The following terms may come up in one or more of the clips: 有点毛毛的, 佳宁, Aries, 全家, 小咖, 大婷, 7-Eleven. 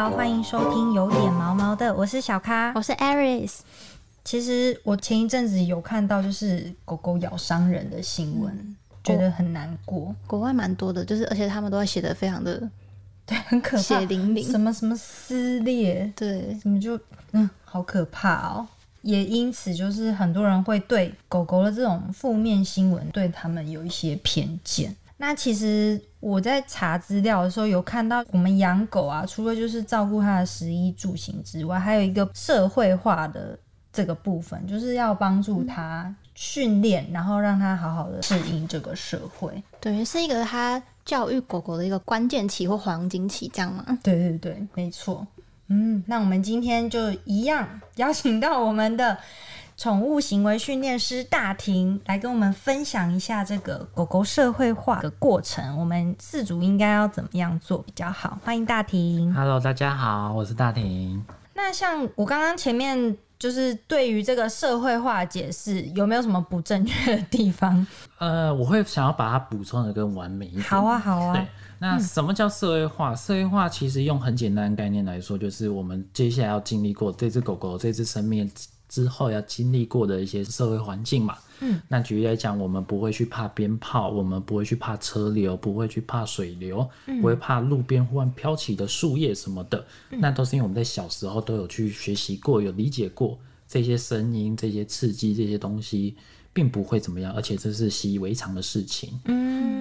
好，欢迎收听有点毛毛的，我是小咖，我是 Aries。 其实我前一阵子有看到就是狗狗咬伤人的新闻、觉得很难过，国外蛮多的，就是而且他们都在写得非常的对，很可怕，血淋淋，什么什么撕裂，对，什么就好可怕哦。也因此就是很多人会对狗狗的这种负面新闻对他们有一些偏见。那其实我在查资料的时候有看到，我们养狗啊，除了就是照顾它的食衣住行之外，还有一个社会化的这个部分，就是要帮助它训练，然后让它好好的适应这个社会，等于是一个它教育狗狗的一个关键期或黄金期，这样吗？对对对，没错。那我们今天就一样邀请到我们的宠物行为训练师大婷来跟我们分享一下这个狗狗社会化的过程，我们饲主应该要怎么样做比较好。欢迎大婷。 Hello， 大家好，我是大婷。那像我刚刚前面就是对于这个社会化解释有没有什么不正确的地方？我会想要把它补充的更完美一点。好啊好啊。对，那什么叫社会化？社会化其实用很简单的概念来说，就是我们接下来要经历过这只狗狗这只生命之后要经历过的一些社会环境嘛。那举例来讲，我们不会去怕鞭炮，我们不会去怕车流，不会去怕水流，不会怕路边忽然飘起的树叶什么的，那都是因为我们在小时候都有去学习过，有理解过这些声音，这些刺激，这些东西并不会怎么样，而且这是习以为常的事情。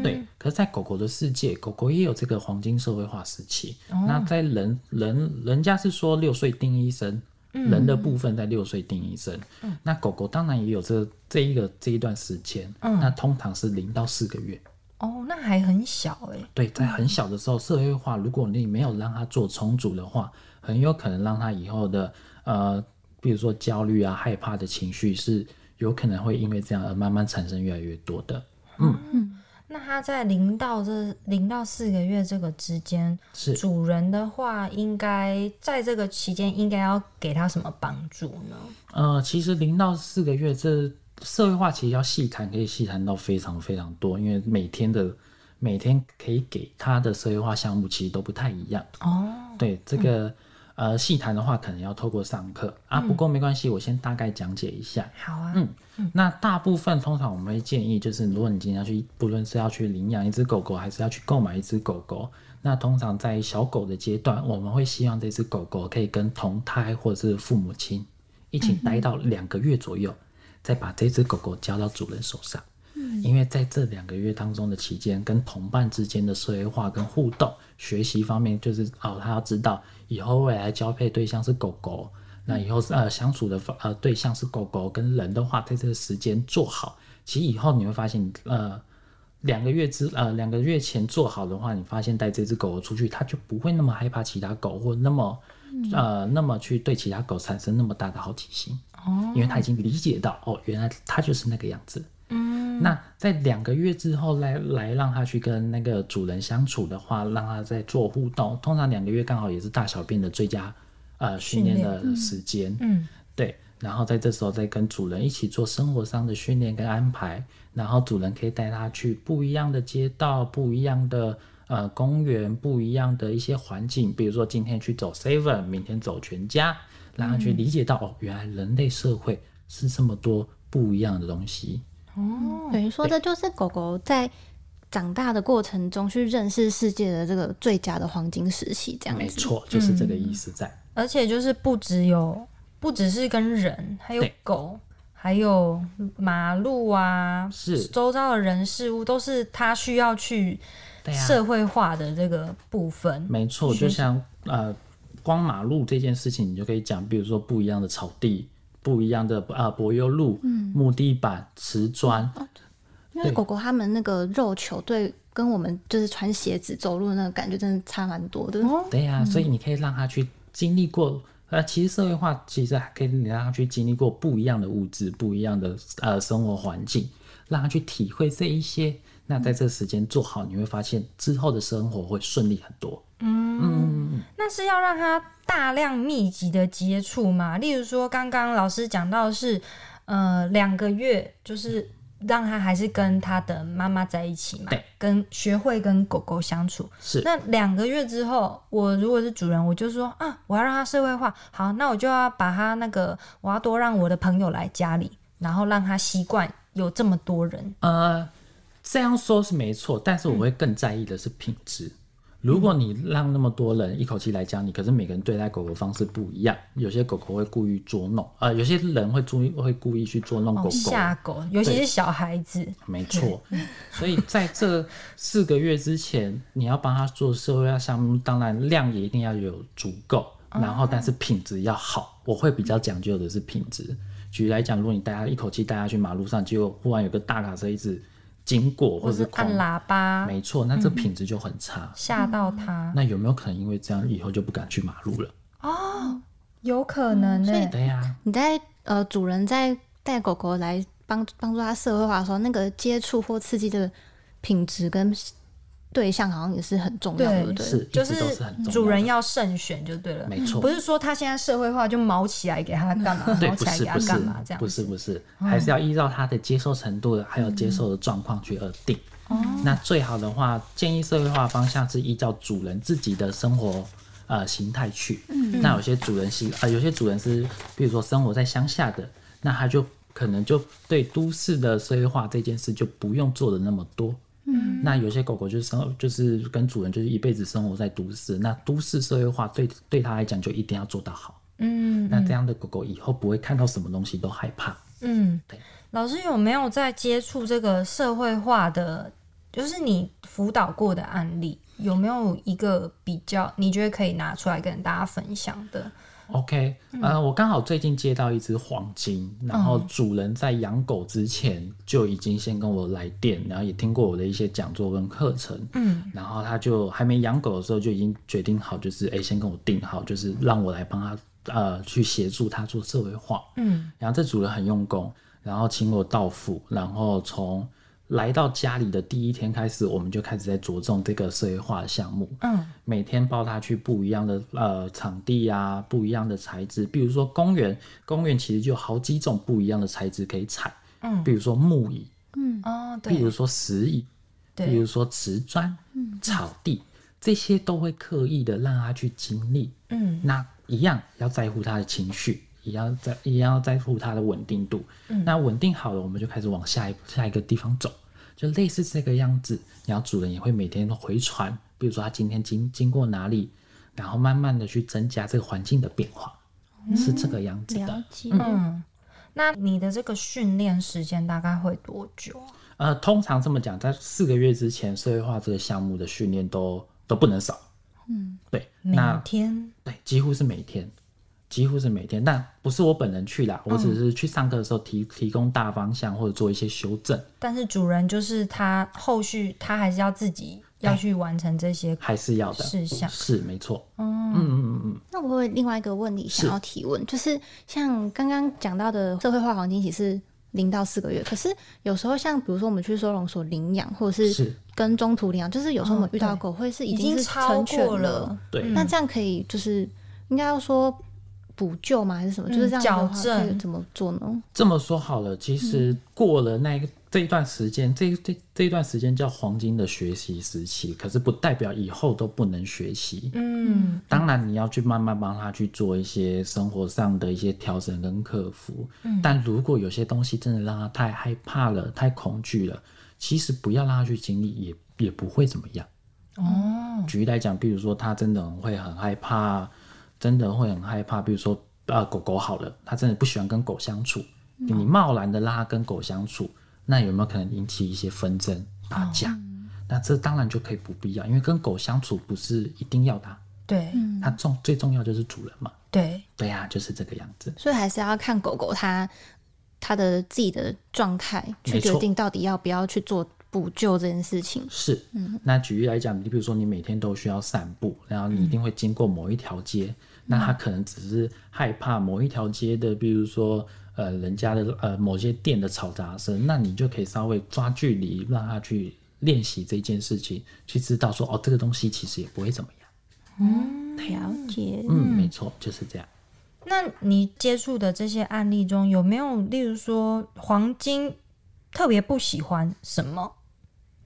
对，可是在狗狗的世界，狗狗也有这个黄金社会化时期。那在人家是说6岁定一生，人的部分在6岁定一生，那狗狗当然也有这一段时间，那通常是0到4个月。哦，那还很小欸。对，在很小的时候社会化，如果你没有让它做充足的话，很有可能让它以后的比如说焦虑啊、害怕的情绪是有可能会因为这样而慢慢产生越来越多的。那它在0到4个月这个之间，主人的话应该在这个期间应该要给它什么帮助呢？其实0到4个月这社会化其实要细谈，可以细谈到非常非常多，因为每天可以给它的社会化项目其实都不太一样。对，这个细谈的话可能要透过上课啊，不过没关系，我先大概讲解一下。好啊。那大部分通常我们会建议，就是如果你今天要去，不论是要去领养一只狗狗还是要去购买一只狗狗，那通常在小狗的阶段，我们会希望这只狗狗可以跟同胎或者是父母亲一起待到2个月左右，再把这只狗狗交到主人手上。因为在这2个月当中的期间，跟同伴之间的社会化跟互动学习方面，就是他要知道以后未来交配对象是狗狗，那以后相处的对象是狗狗跟人的话，在这个时间做好，其实以后你会发现2个月前做好的话，你发现带这只狗狗出去，它就不会那么害怕其他狗，或那么去对其他狗产生那么大的好奇心。因为它已经理解到原来它就是那个样子。那在2个月之后来让他去跟那个主人相处的话，让他在做互动，通常2个月刚好也是大小便的最佳训练的时间。对，然后在这时候再跟主人一起做生活上的训练跟安排，然后主人可以带他去不一样的街道、不一样的公园、不一样的一些环境，比如说今天去走 7-Eleven， 明天走全家，让他去理解到原来人类社会是这么多不一样的东西。等于说这就是狗狗在长大的过程中去认识世界的这个最佳的黄金时期，这样子。没错，就是这个意思在。而且就是不只是跟人，还有狗，还有马路啊，是周遭的人事物都是它需要去社会化的这个部分。没错，就像光马路这件事情，你就可以讲，比如说不一样的草地。不一样的柏油路、木地板、瓷砖，因为狗狗他们那个肉球对跟我们就是穿鞋子走路的那个感觉真的差蛮多的。对呀，所以你可以让他去经历过其实社会化其实还可以让他去经历过不一样的物质、不一样的生活环境，让他去体会这一些。那在这时间做好，你会发现之后的生活会顺利很多。那是要让他大量密集的接触嘛？例如说刚刚老师讲到是2个月，就是让他还是跟他的妈妈在一起嘛，跟学会跟狗狗相处。是。那2个月之后，我如果是主人，我就说啊，我要让他社会化，好，那我就要把他那个，我要多让我的朋友来家里，然后让他习惯有这么多人。这样说是没错，但是我会更在意的是品质。如果你让那么多人一口气来家里，可是每个人对待狗狗方式不一样，有些狗狗会故意捉弄，有些人会故意去捉弄狗狗，吓狗，尤其是小孩子。没错，所以在这4个月之前，你要帮他做社会化项目，当然量也一定要有足够，然后但是品质要好，我会比较讲究的是品质。举例来讲，如果你带他一口气带他去马路上，结果忽然有个大卡车一直经过或是按喇叭，没错，那这品质就很差，吓到他。那有没有可能因为这样以后就不敢去马路了？哦，有可能耶。对呀，你在主人在带狗狗来帮助他社会化的时候，那个接触或刺激的品质跟对象好像也是很重要， 对不对？是，就是主人要慎选就对了，没错。不是说他现在社会化就毛起来给他干嘛，毛起来给他干嘛，这样不是、还是要依照他的接受程度还有接受的状况去而定。那最好的话，建议社会化方向是依照主人自己的生活形态去。那有些主人是比如说生活在乡下的，那他就可能就对都市的社会化这件事就不用做的那么多。那有些狗狗就是跟主人就是一辈子生活在都市，那都市社会化对他来讲就一定要做到好。那这样的狗狗以后不会看到什么东西都害怕。对。老师有没有在接触这个社会化的，就是你辅导过的案例，有没有一个比较你觉得可以拿出来跟大家分享的？OK， 我刚好最近接到一只黄金，然后主人在养狗之前就已经先跟我来电，然后也听过我的一些讲座跟课程，然后他就还没养狗的时候就已经决定好，就是先跟我定好，就是让我来帮他去协助他做社会化，然后这主人很用功，然后请我到府，然后从来到家里的第一天开始，我们就开始在着重这个社会化的项目。每天抱他去不一样的场地啊，不一样的材质，比如说公园其实就有好几种不一样的材质可以踩。比如说木椅，对，比如说石椅，对，比如说瓷砖，草地，这些都会刻意的让他去经历。那一样要在乎他的情绪，也要在乎它的稳定度。那稳定好了，我们就开始往下一个地方走，就类似这个样子。然后主人也会每天回传，比如说他今天经过哪里，然后慢慢的去增加这个环境的变化，是这个样子的。了解。那你的这个训练时间大概会多久？通常这么讲，在4个月之前，社会化这个项目的训练都不能少。对，每天，对，几乎是每天，但不是我本人去啦，我只是去上课的时候提供大方向或者做一些修正。但是主人就是他后续他还是要自己要去完成这些事项，还是要的，是没错。那我有另外一个问题想要提问，就是像刚刚讲到的社会化黄金期是0到4个月，可是有时候像比如说我们去收容所领养，或者是跟中途领养，就是有时候我们遇到狗会是已经是成犬了，对，那这样可以就是应该要说补救吗？还是什么？就是这样的话可以怎么做呢？这么说好了，其实过了这一段时间，这一段时间叫黄金的学习时期，可是不代表以后都不能学习。当然你要去慢慢帮他去做一些生活上的一些调整跟克服。但如果有些东西真的让他太害怕了、太恐惧了，其实不要让他去经历，也不会怎么样。举例来讲，比如说他真的会很害怕。比如说狗狗好了，他真的不喜欢跟狗相处，你贸然的让他跟狗相处，那有没有可能引起一些纷争打架？那这当然就可以不必要，因为跟狗相处不是一定要的，对，他最重要就是主人嘛，对啊，就是这个样子。所以还是要看狗狗他的自己的状态去决定到底要不要去做补救这件事情。是。那举例来讲，你比如说你每天都需要散步，然后你一定会经过某一条街，那他可能只是害怕某一条街的，比如说人家的某些店的吵杂声，那你就可以稍微抓距离，让他去练习这件事情，去知道说哦，这个东西其实也不会怎么样。了解。没错，就是这样。那你接触的这些案例中，有没有例如说黄金特别不喜欢什么，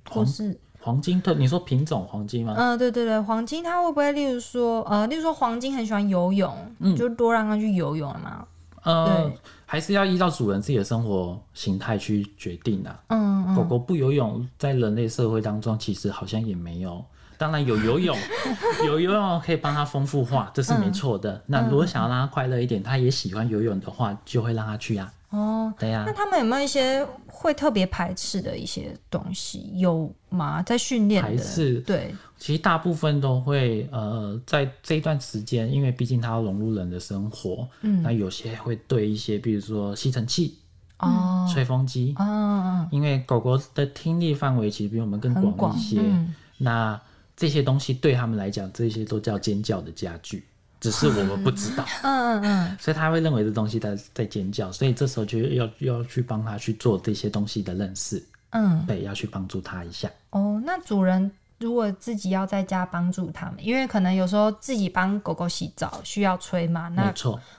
或是黄金？对，你说品种黄金吗？对对对，黄金它会不会，例如说黄金很喜欢游泳，就多让它去游泳了嘛？对，还是要依照主人自己的生活形态去决定啊。狗狗不游泳，在人类社会当中，其实好像也没有。当然有游泳，有游泳可以帮它丰富化，这是没错的。那如果想要让它快乐一点，它也喜欢游泳的话，就会让它去啊。哦，对啊。那他们有没有一些会特别排斥的一些东西？有吗？在训练的排斥？对，其实大部分都会在这一段时间，因为毕竟它要融入人的生活，那有些会对一些，比如说吸尘器。吹风机因为狗狗的听力范围其实比我们更广一些，那这些东西对他们来讲，这些都叫尖叫的家具，只是我们不知道，所以他会认为这东西在尖叫，所以这时候就要去帮他去做这些东西的认识，对，要去帮助他一下。那主人如果自己要在家帮助他们，因为可能有时候自己帮狗狗洗澡需要吹嘛，那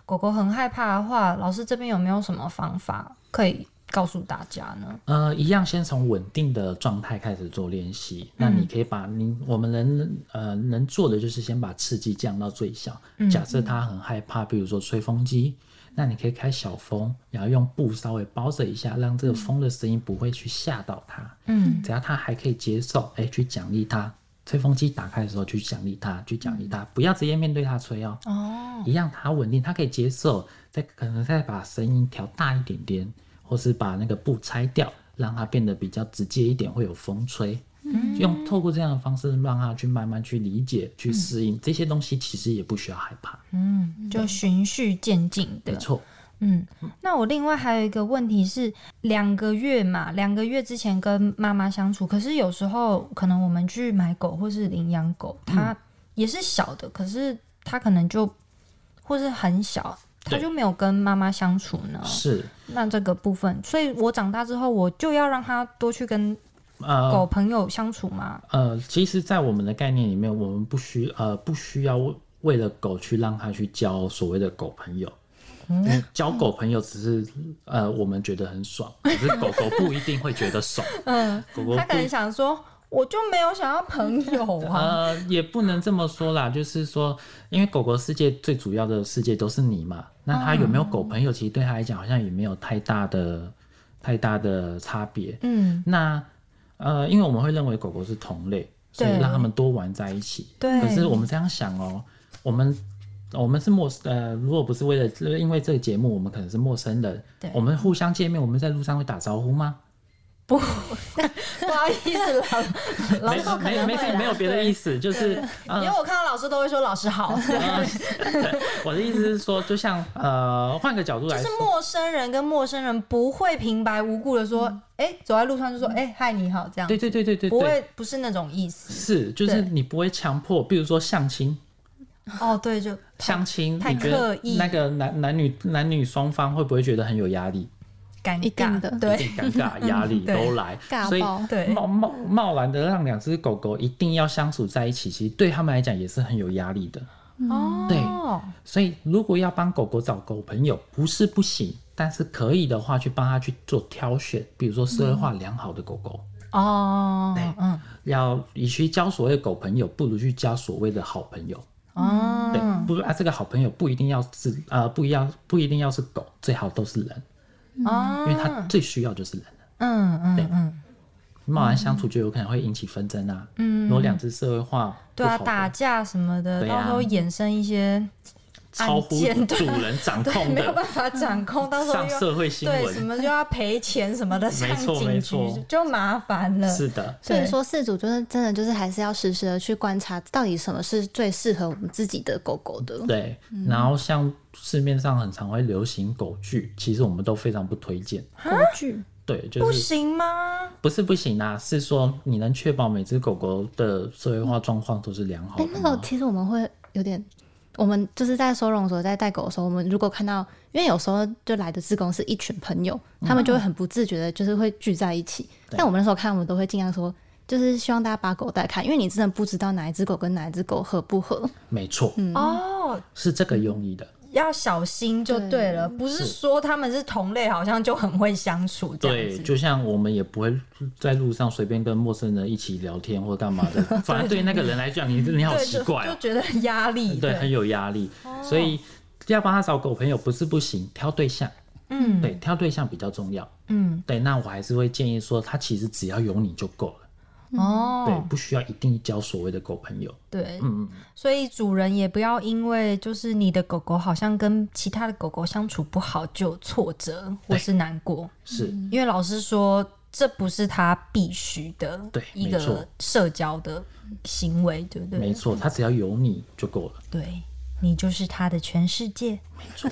狗狗很害怕的话，老师这边有没有什么方法可以告诉大家呢？一样先从稳定的状态开始做练习。那你可以把我们能做的就是先把刺激降到最小。假设他很害怕，比如说吹风机，那你可以开小风，然后用布稍微包着一下，让这个风的声音不会去吓到他。只要他还可以接受，去奖励他。吹风机打开的时候去奖励他，不要直接面对他吹哦。一样，他稳定，他可以接受，可能再把声音调大一点点，或是把那个布拆掉，让它变得比较直接一点，会有风吹。用透过这样的方式，让他去慢慢去理解、去适应这些东西，其实也不需要害怕。就循序渐进的。没错。那我另外还有一个问题是，2个月之前跟妈妈相处，可是有时候可能我们去买狗或是领养狗，它也是小的，可是它可能就或是很小，它就没有跟妈妈相处呢。是。那这个部分，所以我长大之后，我就要让它多去跟狗朋友相处吗？其实在我们的概念里面，我们不需要为了狗去让它去交所谓的狗朋友。交狗朋友只是我们觉得很爽，可是狗狗不一定会觉得爽。狗狗它可能想说，我就没有想要朋友啊。也不能这么说啦，就是说，因为狗狗世界最主要的世界都是你嘛，那它有没有狗朋友，其实对它来讲好像也没有太大的差别。那因为我们会认为狗狗是同类，所以让他们多玩在一起。对。可是我们这样想我们是如果不是因为这个节目，我们可能是陌生人。对。我们互相见面，我们在路上会打招呼吗？不，不好意思，老师没有别的意思，就是因为我看到老师都会说老师好。我的意思是说，就像换个角度来说，就是陌生人跟陌生人不会平白无故的说，走在路上就说，嗨你好这样。对，不是那种意思。是，就是你不会强迫，比如说相亲。对，就相亲，你觉得那个男女双方会不会觉得很有压力？一定的，对，尴尬、压力都来，所以贸然的让2只狗狗一定要相处在一起，其实对他们来讲也是很有压力的。对，所以如果要帮狗狗找狗朋友，不是不行，但是可以的话，去帮他去做挑选，比如说社会化良好的狗狗。与其交所谓的狗朋友，不如去交所谓的好朋友。对，这个好朋友不一定要是狗，最好都是人。因为他最需要就是人了。贸然相处就有可能会引起纷争啊。如果2只社会化，对啊，打架什么的，到时候衍生一些超乎主人掌控的，没有办法掌控，到时候上社会新闻，对，什么就要赔钱什么的，上警局就麻烦了。是的，所以说饲主就是真的就是还是要时时的去观察，到底什么是最适合我们自己的狗狗的。对，然后像市面上很常会流行狗剧，其实我们都非常不推荐。狗剧？对，就是不行吗？不是不行啊，是说你能确保每只狗狗的社会化状况都是良好的。那个其实我们会有点。我们就是在收容所在带狗的时候，我们如果看到，因为有时候就来的志工是一群朋友，他们就会很不自觉的就是会聚在一起。但我们那时候看，我们都会尽量说，就是希望大家把狗带开，因为你真的不知道哪一只狗跟哪一只狗合不合。没错。是这个用意的。要小心就对了，不是说他们是同类好像就很会相处这样子。对，就像我们也不会在路上随便跟陌生人一起聊天或干嘛的反而对那个人来讲你好奇怪、喔、就觉得压力， 对，很有压力、哦、所以要帮他找狗朋友不是不行，挑对象，嗯，对，挑对象比较重要，嗯，对，那我还是会建议说他其实只要有你就够了哦、对，不需要一定交所谓的狗朋友。对，嗯，所以主人也不要因为就是你的狗狗好像跟其他的狗狗相处不好就挫折或是难过，是因为老师说这不是他必须的一个社交的行为， 对， 对不对？没错，他只要有你就够了，对，你就是他的全世界，没错。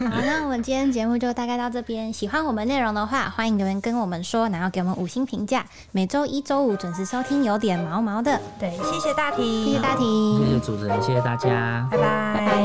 好，那我们今天节目就大概到这边，喜欢我们内容的话欢迎留言跟我们说，然后给我们5星评价，每周一周五准时收听有点毛毛的。对，谢谢大体，谢谢大体，谢谢主持人，谢谢大家，拜拜。